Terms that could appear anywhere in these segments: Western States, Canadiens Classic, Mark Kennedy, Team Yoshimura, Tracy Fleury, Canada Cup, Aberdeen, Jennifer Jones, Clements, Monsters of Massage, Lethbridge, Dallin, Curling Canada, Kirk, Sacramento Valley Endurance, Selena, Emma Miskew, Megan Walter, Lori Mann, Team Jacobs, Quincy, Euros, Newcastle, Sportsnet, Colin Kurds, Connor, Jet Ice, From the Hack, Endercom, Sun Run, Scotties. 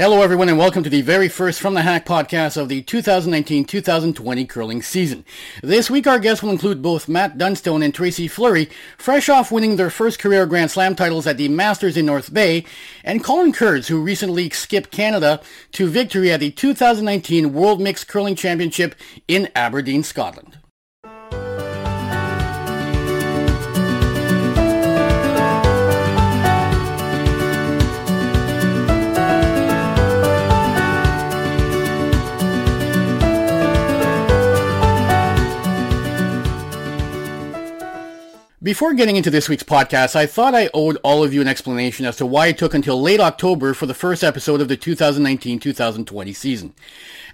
Hello everyone and welcome to the very first From the Hack podcast of the 2019-2020 curling season. This week our guests will include both Matt Dunstone and Tracy Fleury, fresh off winning their first career Grand Slam titles at the Masters in North Bay, and Colin Kurds, who recently skipped Canada to victory at the 2019 World Mixed Curling Championship in Aberdeen, Scotland. Before getting into this week's podcast, I thought I owed all of you an explanation as to why it took until late October for the first episode of the 2019-2020 season.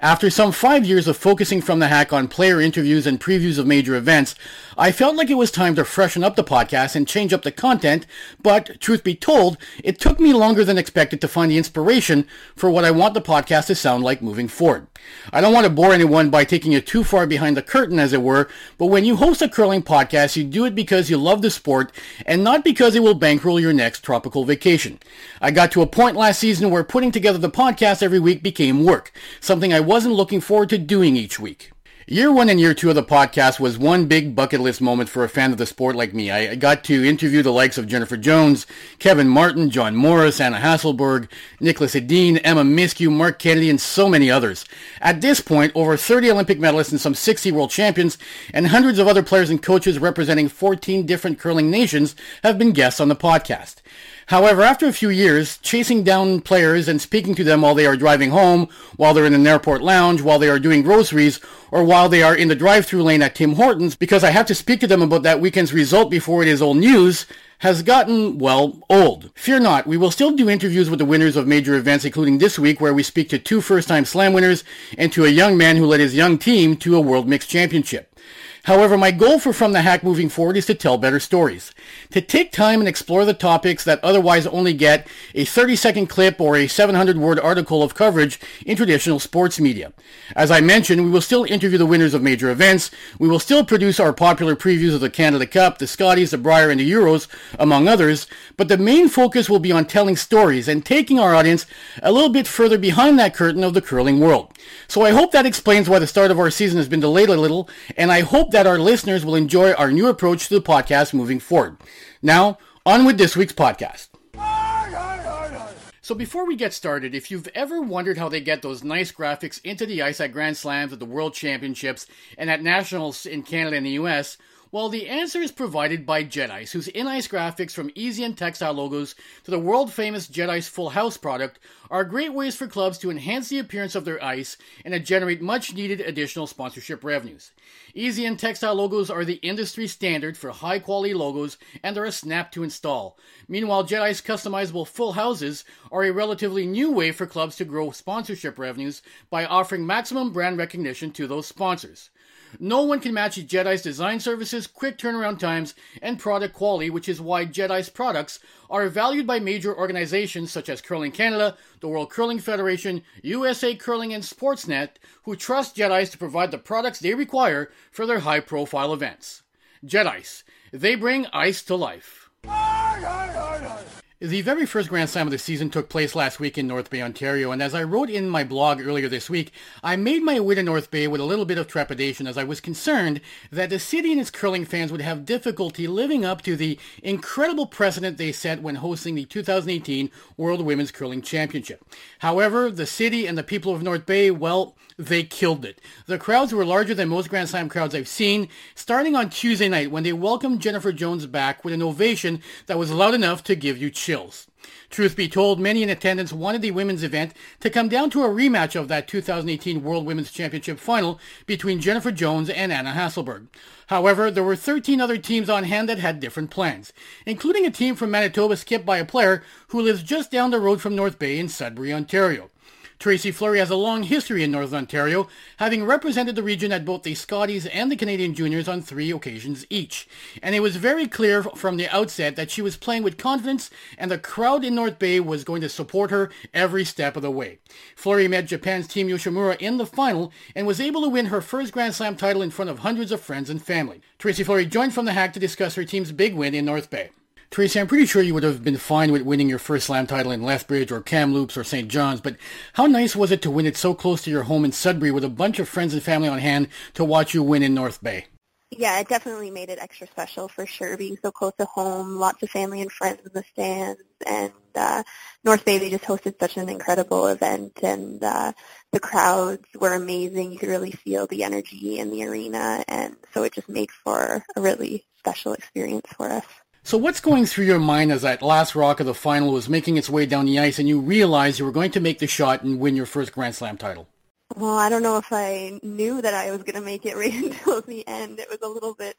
After some 5 years of focusing From the Hack on player interviews and previews of major events, I felt like it was time to freshen up the podcast and change up the content, but, truth be told, it took me longer than expected to find the inspiration for what I want the podcast to sound like moving forward. I don't want to bore anyone by taking you too far behind the curtain, as it were, but when you host a curling podcast, you do it because you love the sport and not because it will bankroll your next tropical vacation. I got to a point last season where putting together the podcast every week became work, something I wasn't looking forward to doing each week. Year one and year two of the podcast was one big bucket list moment for a fan of the sport like me. I got to interview the likes of Jennifer Jones, Kevin Martin, John Morris, Anna Hasselberg, Nicholas Hedin, Emma Miskew, Mark Kennedy, and so many others. At this point, over 30 Olympic medalists and some 60 world champions and hundreds of other players and coaches representing 14 different curling nations have been guests on the podcast. However, after a few years, chasing down players and speaking to them while they are driving home, while they're in an airport lounge, while they are doing groceries, or while they are in the drive-thru lane at Tim Hortons, because I have to speak to them about that weekend's result before it is old news, has gotten, well, old. Fear not, we will still do interviews with the winners of major events, including this week, where we speak to two first-time slam winners and to a young man who led his young team to a World Mixed Championship. However, my goal for From the Hack moving forward is to tell better stories, to take time and explore the topics that otherwise only get a 30-second clip or a 700-word article of coverage in traditional sports media. As I mentioned, we will still interview the winners of major events. We will still produce our popular previews of the Canada Cup, the Scotties, the Brier, and the Euros, among others, but the main focus will be on telling stories and taking our audience a little bit further behind that curtain of the curling world. So I hope that explains why the start of our season has been delayed a little, and I hope that our listeners will enjoy our new approach to the podcast moving forward. Now, on with this week's podcast. So before we get started, if you've ever wondered how they get those nice graphics into the ice at Grand Slams, at the World Championships, and at Nationals in Canada and the US, well, the answer is provided by Jet Ice, whose in-ice graphics from easy and textile logos to the world-famous Jet Ice Full House product are great ways for clubs to enhance the appearance of their ice and to generate much-needed additional sponsorship revenues. Easy and textile logos are the industry standard for high-quality logos and are a snap to install. Meanwhile, Jet Ice customizable full houses are a relatively new way for clubs to grow sponsorship revenues by offering maximum brand recognition to those sponsors. No one can match Jet Ice design services, quick turnaround times, and product quality, which is why Jet Ice products are valued by major organizations such as Curling Canada, the World Curling Federation, USA Curling, and Sportsnet, who trust Jet Ice to provide the products they require for their high-profile events. Jet Ice. They bring ice to life. The very first Grand Slam of the season took place last week in North Bay, Ontario, and as I wrote in my blog earlier this week, I made my way to North Bay with a little bit of trepidation as I was concerned that the city and its curling fans would have difficulty living up to the incredible precedent they set when hosting the 2018 World Women's Curling Championship. However, the city and the people of North Bay, well, they killed it. The crowds were larger than most Grand Slam crowds I've seen, starting on Tuesday night when they welcomed Jennifer Jones back with an ovation that was loud enough to give you chills. Truth be told, many in attendance wanted the women's event to come down to a rematch of that 2018 World Women's Championship final between Jennifer Jones and Anna Hasselberg. However, there were 13 other teams on hand that had different plans, including a team from Manitoba skipped by a player who lives just down the road from North Bay in Sudbury, Ontario. Tracy Fleury has a long history in Northern Ontario, having represented the region at both the Scotties and the Canadian Juniors on 3 occasions each, and it was very clear from the outset that she was playing with confidence and the crowd in North Bay was going to support her every step of the way. Fleury met Japan's Team Yoshimura in the final and was able to win her first Grand Slam title in front of hundreds of friends and family. Tracy Fleury joined From the Hack to discuss her team's big win in North Bay. Tracy, I'm pretty sure you would have been fine with winning your first slam title in Lethbridge or Kamloops or St. John's, but how nice was it to win it so close to your home in Sudbury with a bunch of friends and family on hand to watch you win in North Bay? Yeah, it definitely made it extra special for sure, being so close to home, lots of family and friends in the stands, and North Bay, they just hosted such an incredible event, and the crowds were amazing. You could really feel the energy in the arena, and so it just made for a really special experience for us. So what's going through your mind as that last rock of the final was making its way down the ice and you realized you were going to make the shot and win your first Grand Slam title? Well, I don't know if I knew that I was going to make it right until the end. It was a little bit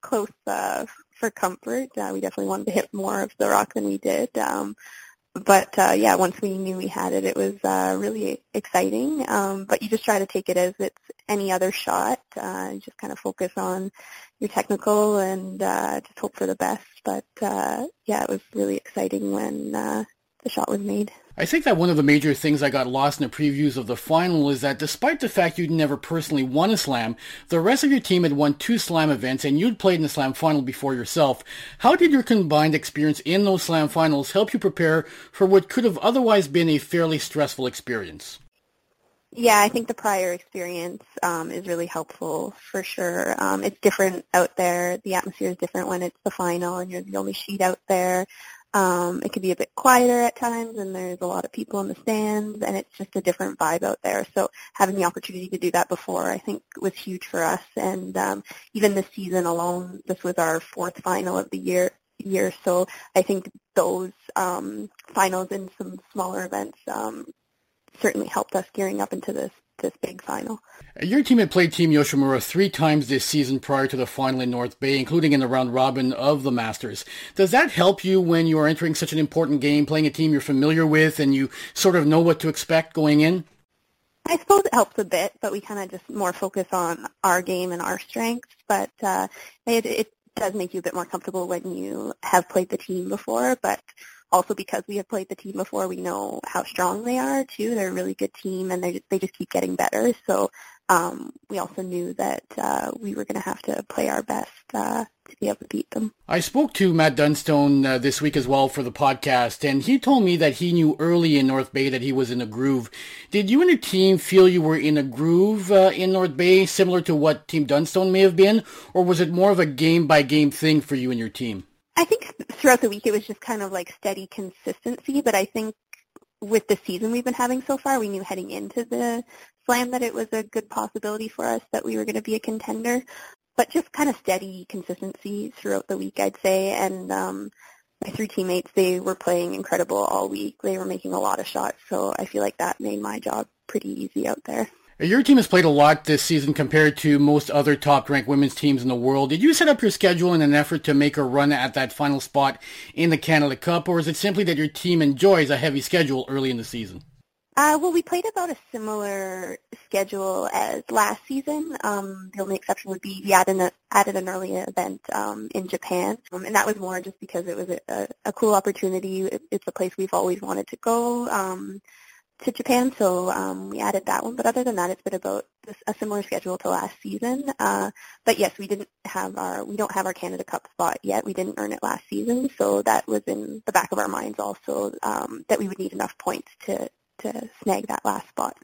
close for comfort. We definitely wanted to hit more of the rock than we did. But once we knew we had it, it was really exciting. But you just try to take it as it's any other shot. You just kind of focus on your technical and just hope for the best. But, it was really exciting when the shot was made. I think that one of the major things I got lost in the previews of the final is that despite the fact you'd never personally won a slam, the rest of your team had won 2 slam events and you'd played in the slam final before yourself. How did your combined experience in those slam finals help you prepare for what could have otherwise been a fairly stressful experience? Yeah, I think the prior experience is really helpful for sure. It's different out there. The atmosphere is different when it's the final and you're the only sheet out there. It could be a bit quieter at times, and there's a lot of people in the stands, and it's just a different vibe out there. So having the opportunity to do that before, I think, was huge for us. And even this season alone, this was our 4th final of the year. So I think those finals in some smaller events certainly helped us gearing up into this big final. Your team had played Team Yoshimura 3 times this season prior to the final in North Bay, including in the round robin of the Masters. Does that help you when you are entering such an important game, playing a team you're familiar with and you sort of know what to expect going in? I suppose it helps a bit, but we kind of just more focus on our game and our strengths. But it does make you a bit more comfortable when you have played the team before, but also because we have played the team before, we know how strong they are, too. They're a really good team, and they just keep getting better. So we also knew that we were going to have to play our best to be able to beat them. I spoke to Matt Dunstone this week as well for the podcast, and he told me that he knew early in North Bay that he was in a groove. Did you and your team feel you were in a groove in North Bay, similar to what Team Dunstone may have been, or was it more of a game-by-game thing for you and your team? I think throughout the week it was just kind of like steady consistency, but I think with the season we've been having so far, we knew heading into the slam that it was a good possibility for us that we were going to be a contender, but just kind of steady consistency throughout the week, I'd say, and my 3 teammates, they were playing incredible all week. They were making a lot of shots, so I feel like that made my job pretty easy out there. Your team has played a lot this season compared to most other top-ranked women's teams in the world. Did you set up your schedule in an effort to make a run at that final spot in the Canada Cup, or is it simply that your team enjoys a heavy schedule early in the season? Well, we played about a similar schedule as last season. The only exception would be we added an early event in Japan, and that was more just because it was a cool opportunity. It's a place we've always wanted to go. To Japan, so we added that one. But other than that, it's been about a similar schedule to last season. But yes, we don't have our Canada Cup spot yet. We didn't earn it last season, so that was in the back of our minds also that we would need enough points to snag that last spot.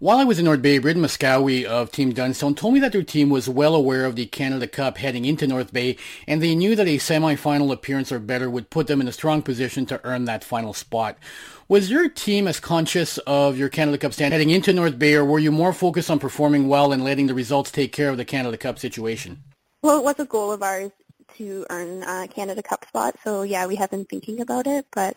While I was in North Bay, Braeden Moskowy of Team Dunstone told me that their team was well aware of the Canada Cup heading into North Bay, and they knew that a semi-final appearance or better would put them in a strong position to earn that final spot. Was your team as conscious of your Canada Cup stand heading into North Bay, or were you more focused on performing well and letting the results take care of the Canada Cup situation? Well, it was a goal of ours to earn a Canada Cup spot, so yeah, we have been thinking about it, but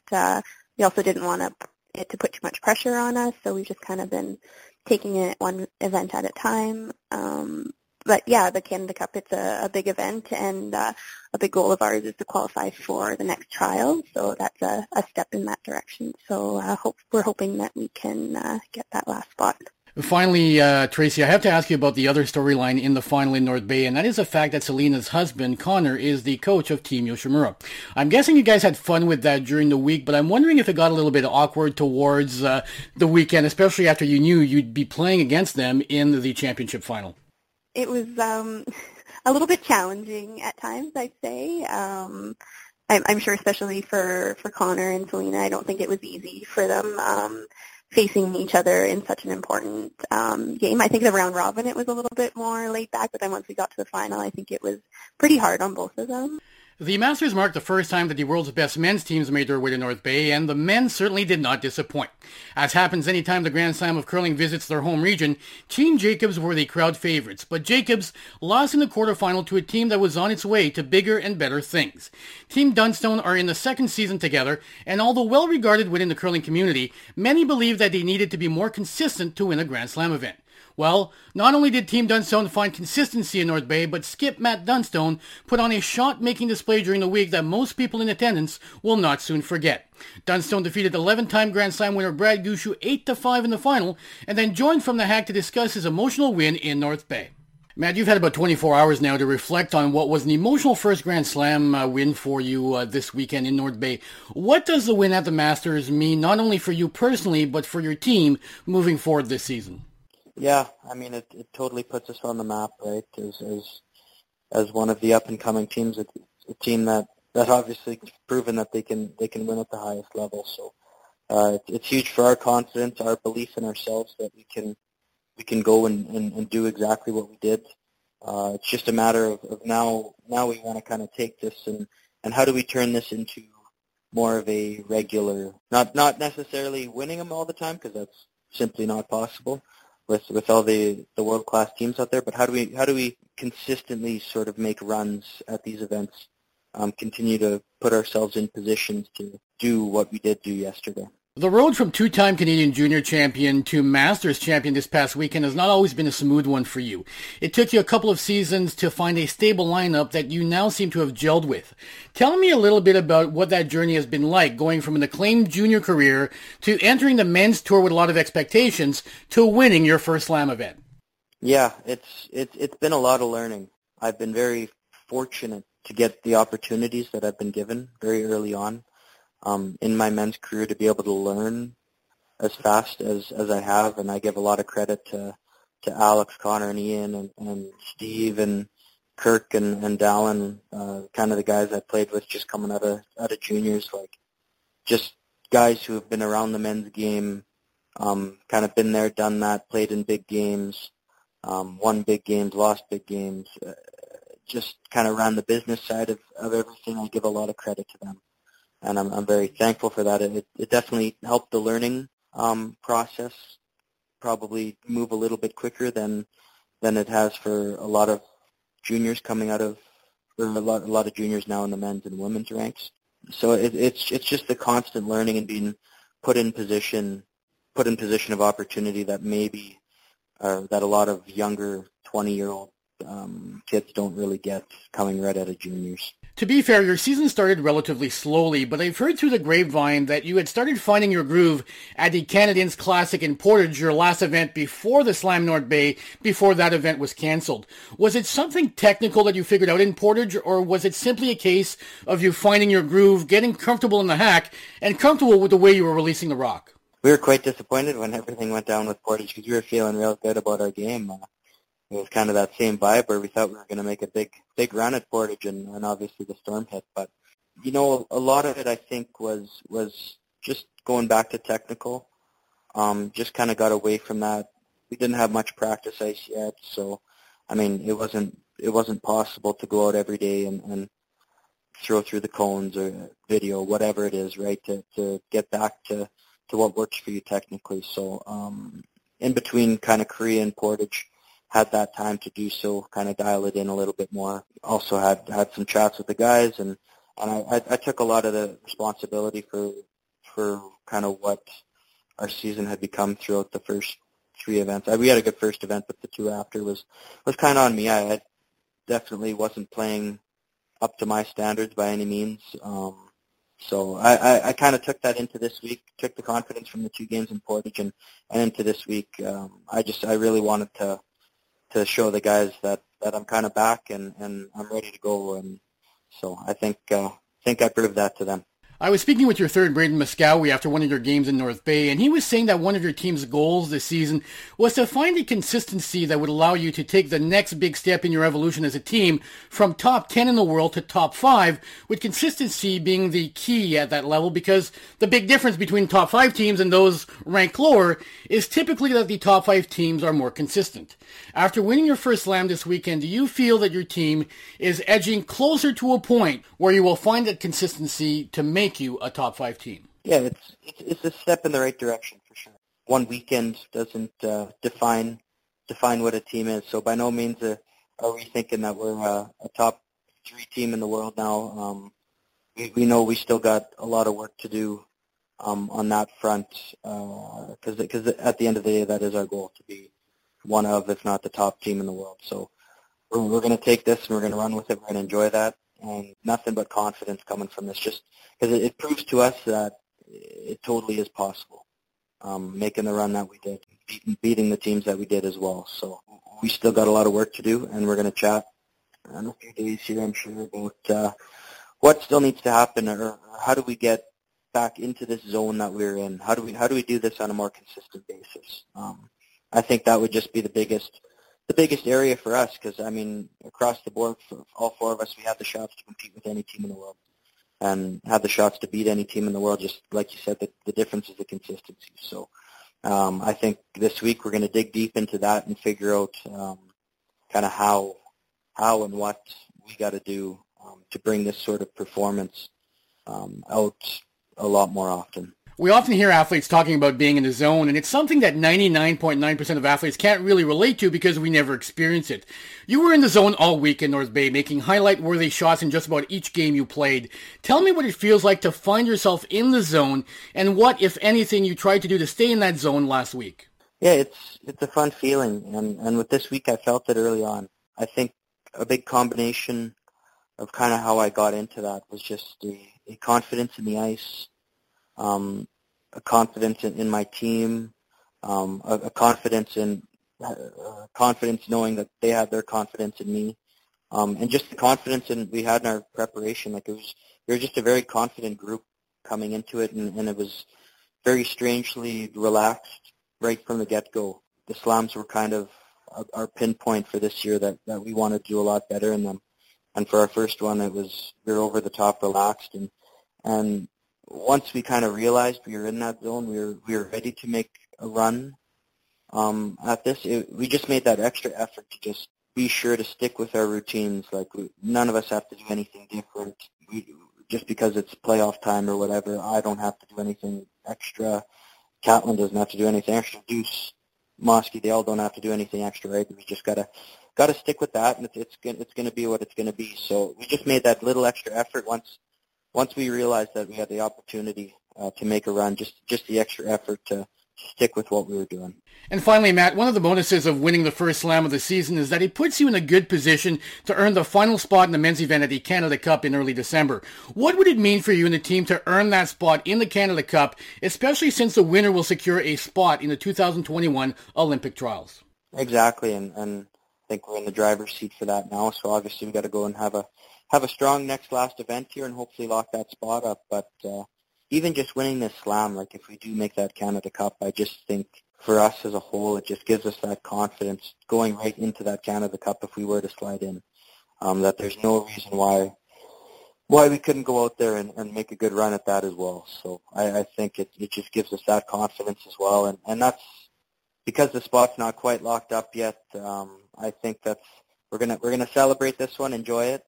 we also didn't want to put too much pressure on us, so we've just kind of been taking it one event at a time. But yeah, the Canada Cup, it's a big event, and a big goal of ours is to qualify for the next trial, so that's a step in that direction. So we're hoping that we can get that last spot. Finally, Tracy, I have to ask you about the other storyline in the final in North Bay, and that is the fact that Selena's husband, Connor, is the coach of Team Yoshimura. I'm guessing you guys had fun with that during the week, but I'm wondering if it got a little bit awkward towards the weekend, especially after you knew you'd be playing against them in the championship final. It was a little bit challenging at times, I'd say. I'm sure especially for Connor and Selena, I don't think it was easy for them facing each other in such an important game. I think the round robin, it was a little bit more laid back, but then once we got to the final, I think it was pretty hard on both of them. The Masters marked the first time that the world's best men's teams made their way to North Bay, and the men certainly did not disappoint. As happens any time the Grand Slam of Curling visits their home region, Team Jacobs were the crowd favorites, but Jacobs lost in the quarterfinal to a team that was on its way to bigger and better things. Team Dunstone are in the second season together, and although well-regarded within the curling community, many believe that they needed to be more consistent to win a Grand Slam event. Well, not only did Team Dunstone find consistency in North Bay, but skip Matt Dunstone put on a shot-making display during the week that most people in attendance will not soon forget. Dunstone defeated 11-time Grand Slam winner Brad Gushue 8-5 in the final, and then joined From the Hack to discuss his emotional win in North Bay. Matt, you've had about 24 hours now to reflect on what was an emotional first Grand Slam win for you this weekend in North Bay. What does the win at the Masters mean, not only for you personally, but for your team moving forward this season? Yeah, I mean, it totally puts us on the map, right? As one of the up-and-coming teams, a team that obviously proven that they can win at the highest level. So it's huge for our confidence, our belief in ourselves that we can go and do exactly what we did. It's just a matter of now we want to kind of take this and how do we turn this into more of a regular, not necessarily winning them all the time because that's simply not possible. With all the world-class teams out there, but how do we consistently sort of make runs at these events, continue to put ourselves in positions to do what we did do yesterday? The road from two-time Canadian junior champion to Masters champion this past weekend has not always been a smooth one for you. It took you a couple of seasons to find a stable lineup that you now seem to have gelled with. Tell me a little bit about what that journey has been like, going from an acclaimed junior career to entering the men's tour with a lot of expectations to winning your first slam event. Yeah, it's been a lot of learning. I've been very fortunate to get the opportunities that I've been given very early on. In my men's career, to be able to learn as fast as I have, and I give a lot of credit to Alex, Connor, and Ian, and Steve, and Kirk, and Dallin, kind of the guys I played with just coming out of juniors, like just guys who have been around the men's game, kind of been there, done that, played in big games, won big games, lost big games, just kind of ran the business side of everything. I give a lot of credit to them. And I'm very thankful for that. It definitely helped the learning process probably move a little bit quicker than it has for a lot of juniors coming out of, or a lot of juniors now in the men's and women's ranks. So it's just the constant learning and being put in position of opportunity that maybe that a lot of younger 20-year-old kids don't really get coming right out of juniors. To be fair, your season started relatively slowly, but I've heard through the grapevine that you had started finding your groove at the Canadiens Classic in Portage, your last event before the Slam North Bay, before that event was cancelled. Was it something technical that you figured out in Portage, or was it simply a case of you finding your groove, getting comfortable in the hack, and comfortable with the way you were releasing the rock? We were quite disappointed when everything went down with Portage because we were feeling real good about our game. It was kind of that same vibe where we thought we were going to make a big run at Portage, and obviously the storm hit. But, you know, a lot of it, I think, was just going back to technical. Just kind of got away from that. We didn't have much practice ice yet, so, I mean, it wasn't possible to go out every day and throw through the cones or video, whatever it is, right, to get back to what works for you technically. So in between kind of Korea and Portage, had that time to do so, kind of dial it in a little bit more. Also had some chats with the guys, and I took a lot of the responsibility for kind of what our season had become throughout the first three events. We had a good first event, but the two after was kind of on me. I definitely wasn't playing up to my standards by any means. So I kind of took that into this week, took the confidence from the two games in Portage and into this week. I really wanted to show the guys that I'm kind of back and I'm ready to go. And so I think I proved that to them. I was speaking with your third, Braeden Moskowy, after one of your games in North Bay, and he was saying that one of your team's goals this season was to find a consistency that would allow you to take the next big step in your evolution as a team from top 10 in the world to top 5, with consistency being the key at that level, because the big difference between top 5 teams and those ranked lower is typically that the top 5 teams are more consistent. After winning your first slam this weekend, do you feel that your team is edging closer to a point where you will find that consistency to make you a top 5 team? Yeah, it's a step in the right direction for sure. One weekend doesn't define what a team is. So by no means are we thinking that we're a top 3 team in the world now. We know we still got a lot of work to do on that front, because at the end of the day, that is our goal, to be one of, if not the top team in the world. So we're going to take this and we're going to run with it. We're going to enjoy that. And nothing but confidence coming from this, just because it proves to us that it totally is possible, making the run that we did, beating the teams that we did as well. So we still got a lot of work to do, and we're going to chat in a few days here, I'm sure, about what still needs to happen, or how do we get back into this zone that we're in? How do we do this on a more consistent basis? I think that would just be the biggest area for us, because, I mean, across the board, for all 4 of us, we have the shots to compete with any team in the world and have the shots to beat any team in the world. Just like you said, the difference is the consistency. So I think this week we're going to dig deep into that and figure out kind of how and what we got to do to bring this sort of performance out a lot more often. We often hear athletes talking about being in the zone, and it's something that 99.9% of athletes can't really relate to because we never experience it. You were in the zone all week in North Bay, making highlight-worthy shots in just about each game you played. Tell me what it feels like to find yourself in the zone, and what, if anything, you tried to do to stay in that zone last week. Yeah, it's a fun feeling, and with this week I felt it early on. I think a big combination of kind of how I got into that was just a confidence in the ice, a confidence in my team, a confidence in confidence knowing that they had their confidence in me, and just the confidence we had in our preparation. Like, we were just a very confident group coming into it, and it was very strangely relaxed right from the get-go. The slams were kind of our pinpoint for this year that we wanted to do a lot better in them. And for our first one, we were over the top relaxed, and once we kind of realized we were in that zone, we were ready to make a run at this. We just made that extra effort to just be sure to stick with our routines. Like, none of us have to do anything different. Just because it's playoff time or whatever, I don't have to do anything extra. Catlin doesn't have to do anything extra. Deuce, Mosky, they all don't have to do anything extra, right? We just gotta stick with that, and it's gonna be what it's gonna be. So we just made that little extra effort once we realized that we had the opportunity to make a run, just the extra effort to stick with what we were doing. And finally, Matt, one of the bonuses of winning the first slam of the season is that it puts you in a good position to earn the final spot in the men's event at the Canada Cup in early December. What would it mean for you and the team to earn that spot in the Canada Cup, especially since the winner will secure a spot in the 2021 Olympic trials? Exactly, and I think we're in the driver's seat for that now, so obviously we've got to go and have a strong next last event here and hopefully lock that spot up. But even just winning this slam, like, if we do make that Canada Cup, I just think for us as a whole, it just gives us that confidence going right into that Canada Cup if we were to slide in, that there's no reason why we couldn't go out there and make a good run at that as well. So I think it just gives us that confidence as well. And that's because the spot's not quite locked up yet. I think we're gonna celebrate this one, enjoy it.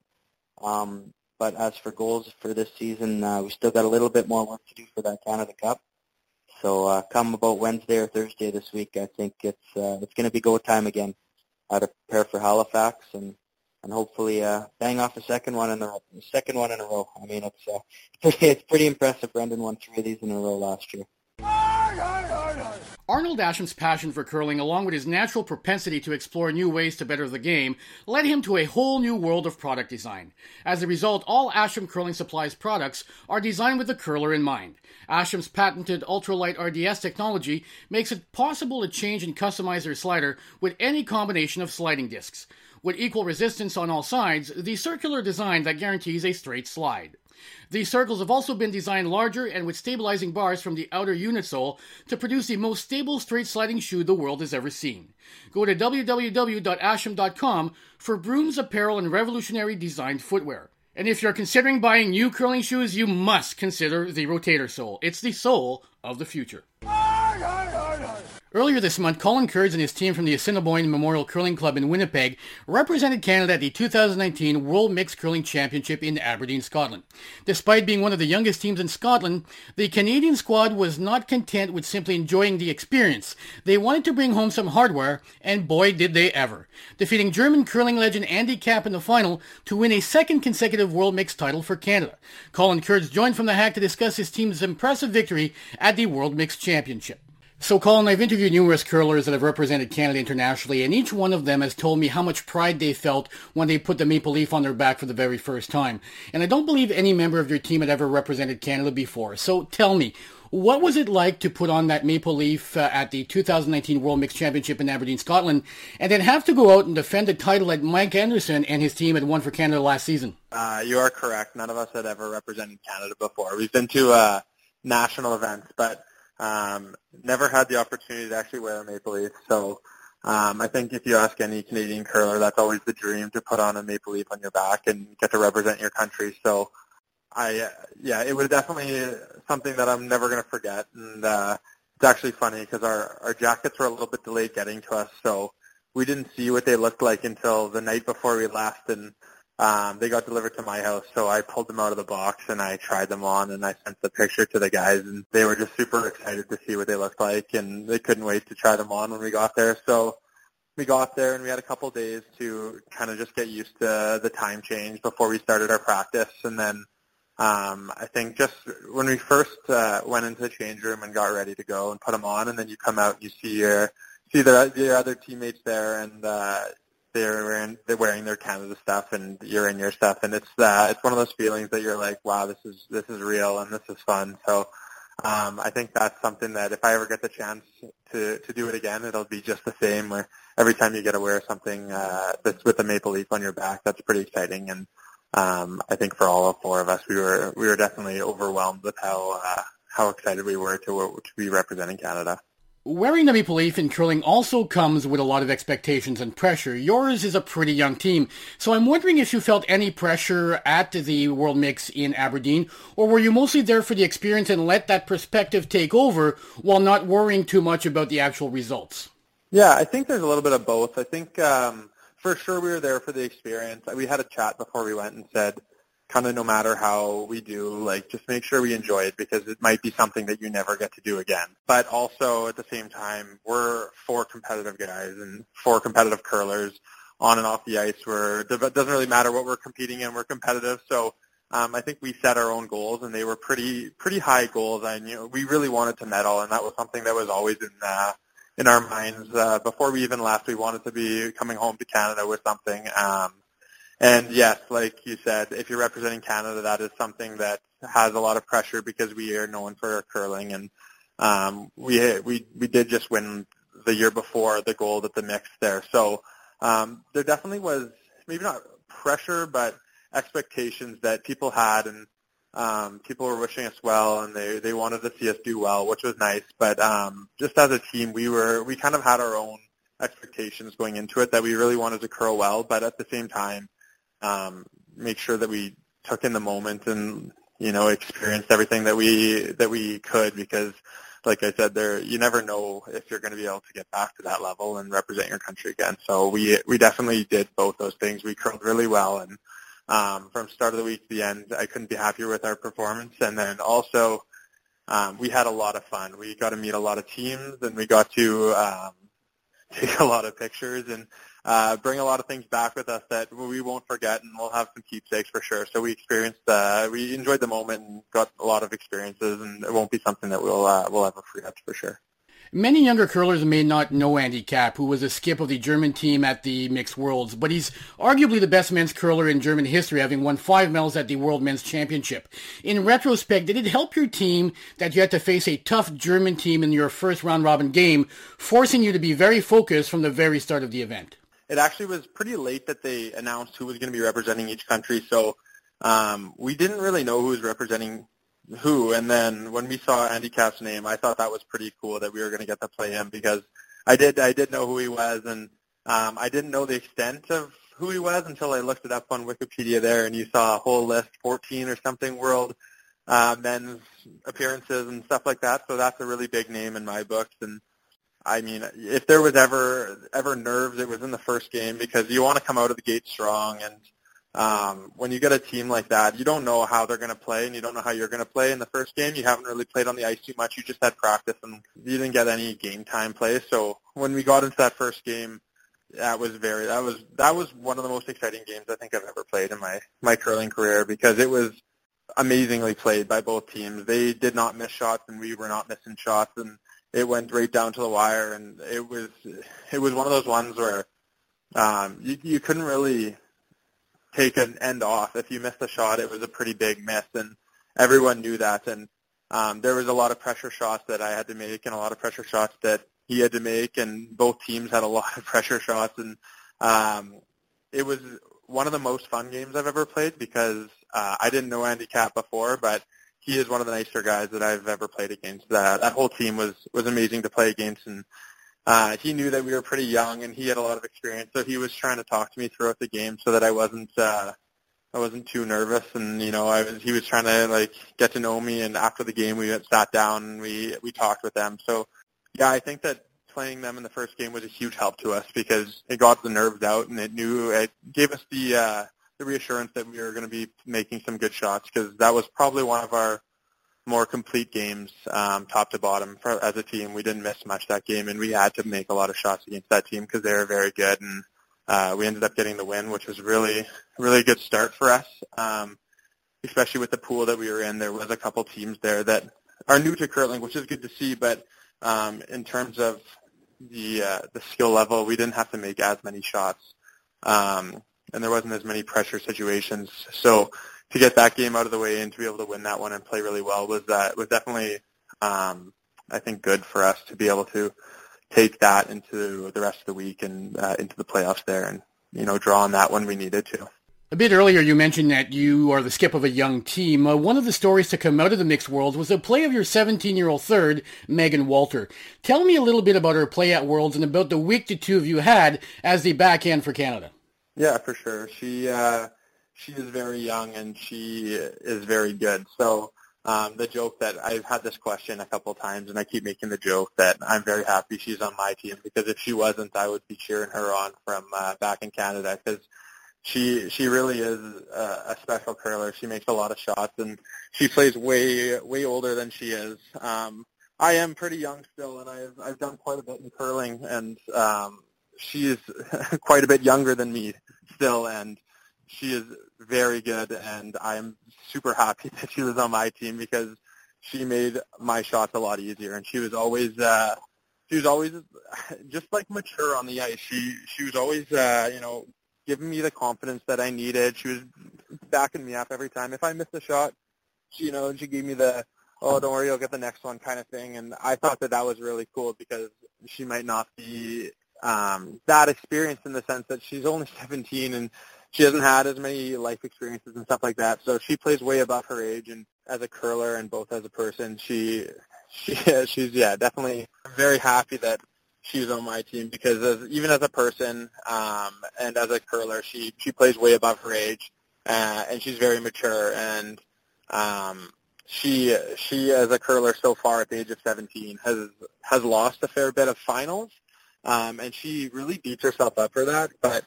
But as for goals for this season, we still got a little bit more work to do for that Canada Cup. So come about Wednesday or Thursday this week, I think it's going to be go time again. I had to prepare for Halifax and hopefully bang off the second one in a row. I mean, it's pretty impressive. Brendan won 3 of these in a row last year. Arnold Ashham's passion for curling, along with his natural propensity to explore new ways to better the game, led him to a whole new world of product design. As a result, all Asham Curling Supplies products are designed with the curler in mind. Asham's patented ultralight RDS technology makes it possible to change and customize your slider with any combination of sliding discs. With equal resistance on all sides, the circular design that guarantees a straight slide. These circles have also been designed larger and with stabilizing bars from the outer unit sole to produce the most stable straight sliding shoe the world has ever seen. Go to www.asham.com for Brooms apparel and revolutionary designed footwear. And if you're considering buying new curling shoes, you must consider the rotator sole. It's the sole of the future. Earlier this month, Colin Kurds and his team from the Assiniboine Memorial Curling Club in Winnipeg represented Canada at the 2019 World Mixed Curling Championship in Aberdeen, Scotland. Despite being one of the youngest teams in Scotland, the Canadian squad was not content with simply enjoying the experience. They wanted to bring home some hardware, and boy did they ever. Defeating German curling legend Andy Kapp in the final to win a second consecutive World Mixed title for Canada. Colin Kurds joined From the Hack to discuss his team's impressive victory at the World Mixed Championship. So Colin, I've interviewed numerous curlers that have represented Canada internationally, and each one of them has told me how much pride they felt when they put the maple leaf on their back for the very first time. And I don't believe any member of your team had ever represented Canada before. So tell me, what was it like to put on that maple leaf at the 2019 World Mixed Championship in Aberdeen, Scotland, and then have to go out and defend a title that Mike Anderson and his team had won for Canada last season? You are correct. None of us had ever represented Canada before. We've been to national events, but never had the opportunity to actually wear a maple leaf. So I think if you ask any Canadian curler, that's always the dream, to put on a maple leaf on your back and get to represent your country. So it was definitely something that I'm never going to forget. And it's actually funny because our jackets were a little bit delayed getting to us. So we didn't see what they looked like until the night before we left, and they got delivered to my house, so I pulled them out of the box and I tried them on and I sent the picture to the guys, and they were just super excited to see what they looked like, and they couldn't wait to try them on when we got there. So we got there and we had a couple days to kind of just get used to the time change before we started our practice. And then I think just when we first went into the change room and got ready to go and put them on, and then you come out and you see your other teammates there, and they're wearing their Canada stuff and you're in your stuff, and it's one of those feelings that you're like, wow, this is real and this is fun. So I think that's something that if I ever get the chance to do it again, it'll be just the same, where every time you get to wear something that's with a maple leaf on your back, that's pretty exciting. And I think for all four of us, we were definitely overwhelmed with how excited we were to be representing Canada. Wearing the maple leaf in curling also comes with a lot of expectations and pressure. Yours is a pretty young team, so I'm wondering if you felt any pressure at the World Mix in Aberdeen, or were you mostly there for the experience and let that perspective take over while not worrying too much about the actual results? Yeah, I think there's a little bit of both. I think for sure we were there for the experience. We had a chat before we went and said, kind of no matter how we do, like, just make sure we enjoy it, because it might be something that you never get to do again. But also at the same time, we're four competitive guys and four competitive curlers on and off the ice. It doesn't really matter what we're competing in, we're competitive. So I think we set our own goals, and they were pretty high goals. I knew we really wanted to medal, and that was something that was always in our minds. Before we even left, we wanted to be coming home to Canada with something. And yes, like you said, if you're representing Canada, that is something that has a lot of pressure, because we are known for our curling, and we did just win the year before the gold at the mix there. So there definitely was maybe not pressure, but expectations that people had, and people were wishing us well, and they wanted to see us do well, which was nice. But just as a team, we kind of had our own expectations going into it, that we really wanted to curl well, but at the same time, make sure that we took in the moment and, you know, experienced everything that we could, because like I said, you never know if you're going to be able to get back to that level and represent your country again. So we definitely did both those things. We curled really well, and from start of the week to the end, I couldn't be happier with our performance. And then also we had a lot of fun. We got to meet a lot of teams, and we got to take a lot of pictures and bring a lot of things back with us that we won't forget, and we'll have some keepsakes for sure. So we enjoyed the moment and got a lot of experiences, and it won't be something that we'll ever forget for sure. Many younger curlers may not know Andy Kapp, who was a skip of the German team at the Mixed Worlds, but he's arguably the best men's curler in German history, having won 5 medals at the World Men's Championship. In retrospect, did it help your team that you had to face a tough German team in your first round-robin game, forcing you to be very focused from the very start of the event? It actually was pretty late that they announced who was going to be representing each country, so We didn't really know who was representing who, and then when we saw Andy Kapp's name, I thought that was pretty cool that we were going to get to play him, because I did know who he was, and I didn't know the extent of who he was until I looked it up on Wikipedia there, and you saw a whole list, 14 or something world men's appearances and stuff like that. So that's a really big name in my books, and I mean, if there was ever nerves, it was in the first game, because you want to come out of the gate strong, and when you get a team like that, you don't know how they're going to play, and you don't know how you're going to play in the first game. You haven't really played on the ice too much. You just had practice, and you didn't get any game time play. So when we got into that first game, that was one of the most exciting games I think I've ever played in my curling career, because it was amazingly played by both teams. They did not miss shots, and we were not missing shots, and it went right down to the wire, and it was one of those ones where you couldn't really take an end off. If you missed a shot, it was a pretty big miss, and everyone knew that. And there was a lot of pressure shots that I had to make, and a lot of pressure shots that he had to make, and both teams had a lot of pressure shots. And it was one of the most fun games I've ever played, because I didn't know Andy Kapp before, but he is one of the nicer guys that I've ever played against. That whole team was amazing to play against, and he knew that we were pretty young, and he had a lot of experience, so he was trying to talk to me throughout the game so that I wasn't too nervous, and you know, he was trying to like get to know me. And after the game, we sat down and we talked with them. So yeah, I think that playing them in the first game was a huge help to us, because it got the nerves out, and it gave us the reassurance that we were going to be making some good shots, because that was probably one of our more complete games, top to bottom. As a team, we didn't miss much that game, and we had to make a lot of shots against that team because they were very good, and we ended up getting the win, which was really, really a good start for us, especially with the pool that we were in. There was a couple teams there that are new to curling, which is good to see, but in terms of the skill level, we didn't have to make as many shots. And there wasn't as many pressure situations. So to get that game out of the way and to be able to win that one and play really well was definitely, I think, good for us to be able to take that into the rest of the week and into the playoffs there, and you know, draw on that when we needed to. A bit earlier, you mentioned that you are the skip of a young team. One of the stories to come out of the mixed world was the play of your 17-year-old third, Megan Walter. Tell me a little bit about her play at Worlds and about the week the two of you had as the backhand for Canada. Yeah, for sure. She is very young, and she is very good. So the joke that I've had this question a couple of times, and I keep making the joke that I'm very happy she's on my team, because if she wasn't, I would be cheering her on from back in Canada, because she really is a special curler. She makes a lot of shots, and she plays way, way older than she is. I am pretty young still, and I've done quite a bit in curling, and she's quite a bit younger than me still, and she is very good, and I'm super happy that she was on my team because she made my shots a lot easier, and she was always just like mature on the ice. She was always you know, giving me the confidence that I needed. She was backing me up every time. If I missed a shot, she gave me the, oh, don't worry, you'll get the next one kind of thing, and I thought that was really cool, because she might not be that experience in the sense that she's only 17 and she hasn't had as many life experiences and stuff like that. So she plays way above her age, and as a curler and both as a person, she's definitely very happy that she's on my team, because even as a person and as a curler, she plays way above her age, and she's very mature, and she as a curler so far at the age of 17 has lost a fair bit of finals. And she really beats herself up for that, but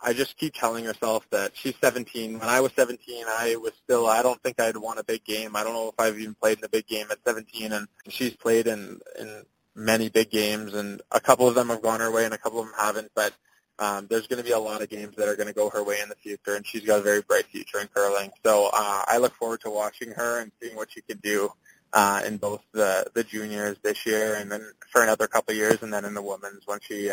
I just keep telling herself that she's 17. When I was 17, I don't think I'd won a big game. I don't know if I've even played in a big game at 17, and she's played in many big games, and a couple of them have gone her way and a couple of them haven't, but there's going to be a lot of games that are going to go her way in the future, and she's got a very bright future in curling. So I look forward to watching her and seeing what she can do in both the juniors this year and then for another couple of years, and then in the women's when she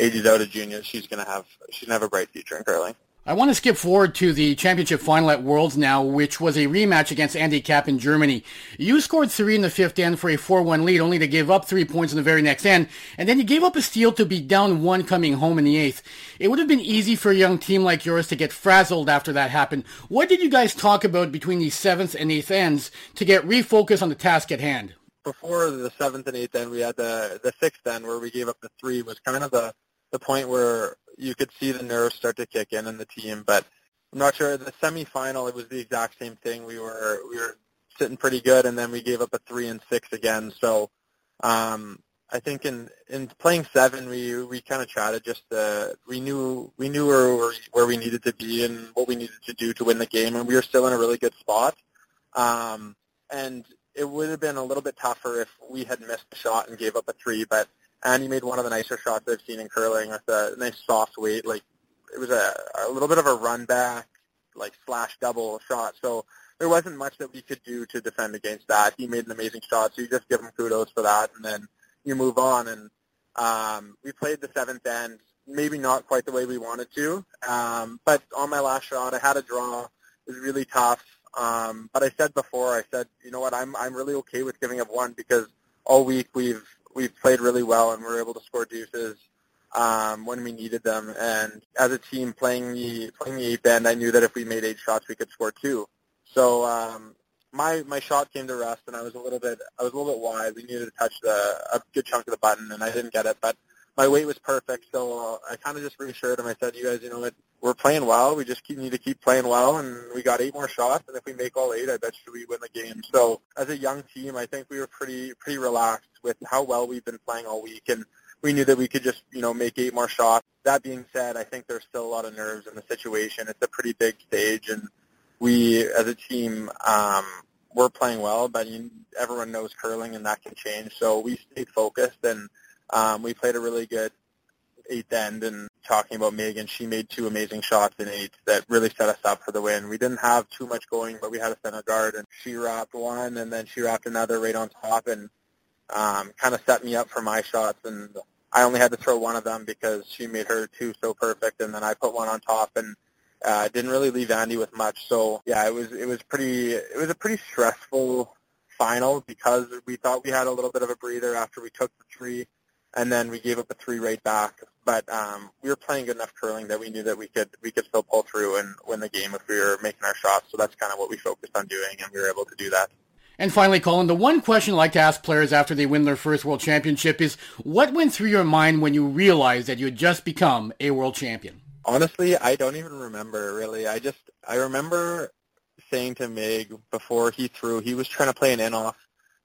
ages out of juniors, she's gonna have a bright future in curling. I want to skip forward to the championship final at Worlds now, which was a rematch against Andy Kapp in Germany. You scored three in the fifth end for a 4-1 lead, only to give up 3 points in the very next end, and then you gave up a steal to be down one coming home in the eighth. It would have been easy for a young team like yours to get frazzled after that happened. What did you guys talk about between the seventh and eighth ends to get refocused on the task at hand? Before the seventh and eighth end, we had the sixth end where we gave up the three. Was kind of the point where you could see the nerves start to kick in the team, but I'm not sure. The semifinal, it was the exact same thing. We were sitting pretty good, and then we gave up a 3 and 6 again. So I think in playing seven, we kind of tried to just we knew where we needed to be and what we needed to do to win the game, and we were still in a really good spot. And it would have been a little bit tougher if we had missed a shot and gave up a 3, but Andy made one of the nicer shots I've seen in curling with a nice soft weight. Like, it was a little bit of a run back, like slash double shot. So there wasn't much that we could do to defend against that. He made an amazing shot, so you just give him kudos for that, and then you move on. And we played the seventh end, maybe not quite the way we wanted to, but on my last shot, I had a draw. It was really tough. But I said, you know what, I'm really okay with giving up one because all week we've played really well and we were able to score deuces when we needed them. And as a team playing the eighth end, I knew that if we made 8 shots, we could score 2. So my shot came to rest, and I was a little bit wide. We needed to touch a good chunk of the button, and I didn't get it. But my weight was perfect, so I kind of just reassured him. I said, "You guys, you know what? We're playing well. We just need to keep playing well, and we got 8 more shots. And if we make all 8, I bet you we win the game." So, as a young team, I think we were pretty relaxed with how well we've been playing all week, and we knew that we could just, you know, make 8 more shots. That being said, I think there's still a lot of nerves in the situation. It's a pretty big stage, and we, as a team, we're playing well, but everyone knows curling, and that can change. So we stayed focused, and we played a really good eighth end, and talking about Megan, she made 2 amazing shots in 8 that really set us up for the win. We didn't have too much going, but we had a center guard, and she wrapped one, and then she wrapped another right on top, and kind of set me up for my shots, and I only had to throw one of them because she made her 2 so perfect, and then I put one on top, and didn't really leave Andy with much. So yeah, it was a pretty stressful final because we thought we had a little bit of a breather after we took the 3. And then we gave up a 3 right back, but we were playing good enough curling that we knew that we could still pull through and win the game if we were making our shots. So that's kind of what we focused on doing, and we were able to do that. And finally, Colin, the one question I like to ask players after they win their first World Championship is, what went through your mind when you realized that you had just become a world champion? Honestly, I don't even remember, really. I remember saying to Meg before he threw, he was trying to play an in-off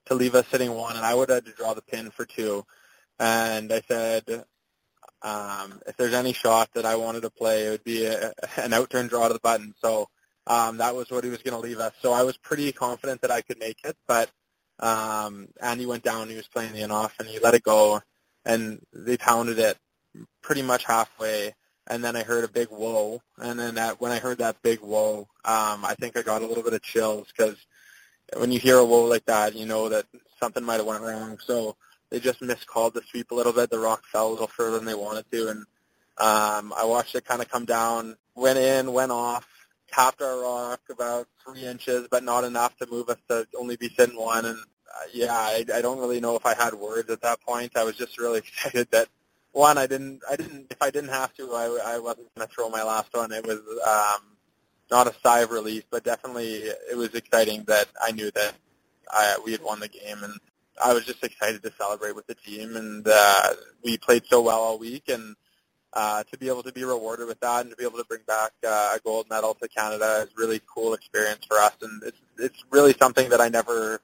to leave us sitting 1, and I would have had to draw the pin for 2. And I said, if there's any shot that I wanted to play, it would be an outturn draw to the button. So that was what he was going to leave us. So I was pretty confident that I could make it, but Andy went down. He was playing the in-off, and he let it go, and they pounded it pretty much halfway. And then I heard a big whoa. And then when I heard that big whoa, I think I got a little bit of chills because when you hear a whoa like that, you know that something might have went wrong. So they just miscalled the sweep a little bit. The rock fell a little further than they wanted to, and I watched it kind of come down, went in, went off, tapped our rock about 3 inches, but not enough to move us to only be sitting 1. And, I don't really know if I had words at that point. I was just really excited that, one, if I didn't have to, I wasn't going to throw my last one. It was not a sigh of relief, but definitely it was exciting that I knew that we had won the game, and I was just excited to celebrate with the team, and we played so well all week, and to be able to be rewarded with that and to be able to bring back a gold medal to Canada is a really cool experience for us, and it's really something that I never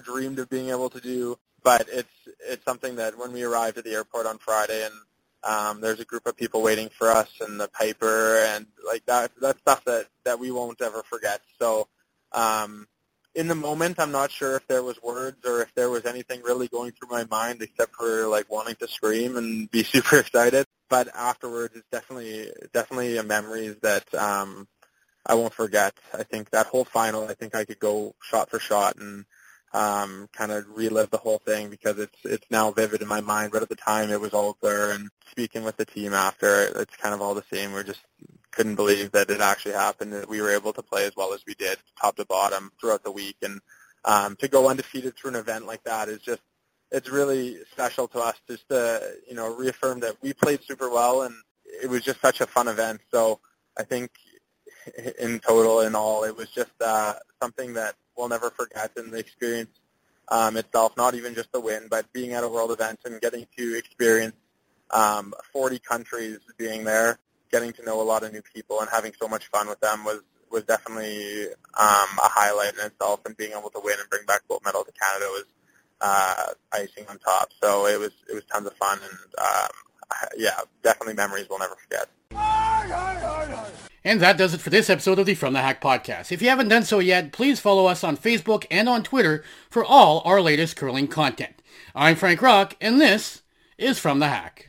dreamed of being able to do, but it's something that when we arrived at the airport on Friday, and there's a group of people waiting for us, and the Piper, and like that's stuff that we won't ever forget. So in the moment, I'm not sure if there was words or if there was anything really going through my mind except for like wanting to scream and be super excited. But afterwards, it's definitely a memories that I won't forget. I think that whole final, I think I could go shot for shot and kind of relive the whole thing because it's now vivid in my mind. But at the time, it was all blur. And speaking with the team after, it's kind of all the same. We're just couldn't believe that it actually happened, that we were able to play as well as we did, top to bottom, throughout the week. And to go undefeated through an event like that is just, it's really special to us, just to, you know, reaffirm that we played super well, and it was just such a fun event. So I think in total and all, it was just something that we'll never forget, in the experience itself, not even just the win, but being at a world event and getting to experience 40 countries, being there, getting to know a lot of new people and having so much fun with them was definitely a highlight in itself, and being able to win and bring back gold medal to Canada was icing on top. So it was tons of fun, and yeah, definitely memories we'll never forget. And that does it for this episode of the From the Hack podcast. If you haven't done so yet, please follow us on Facebook and on Twitter for all our latest curling content. I'm Frank Rock, and this is From the Hack.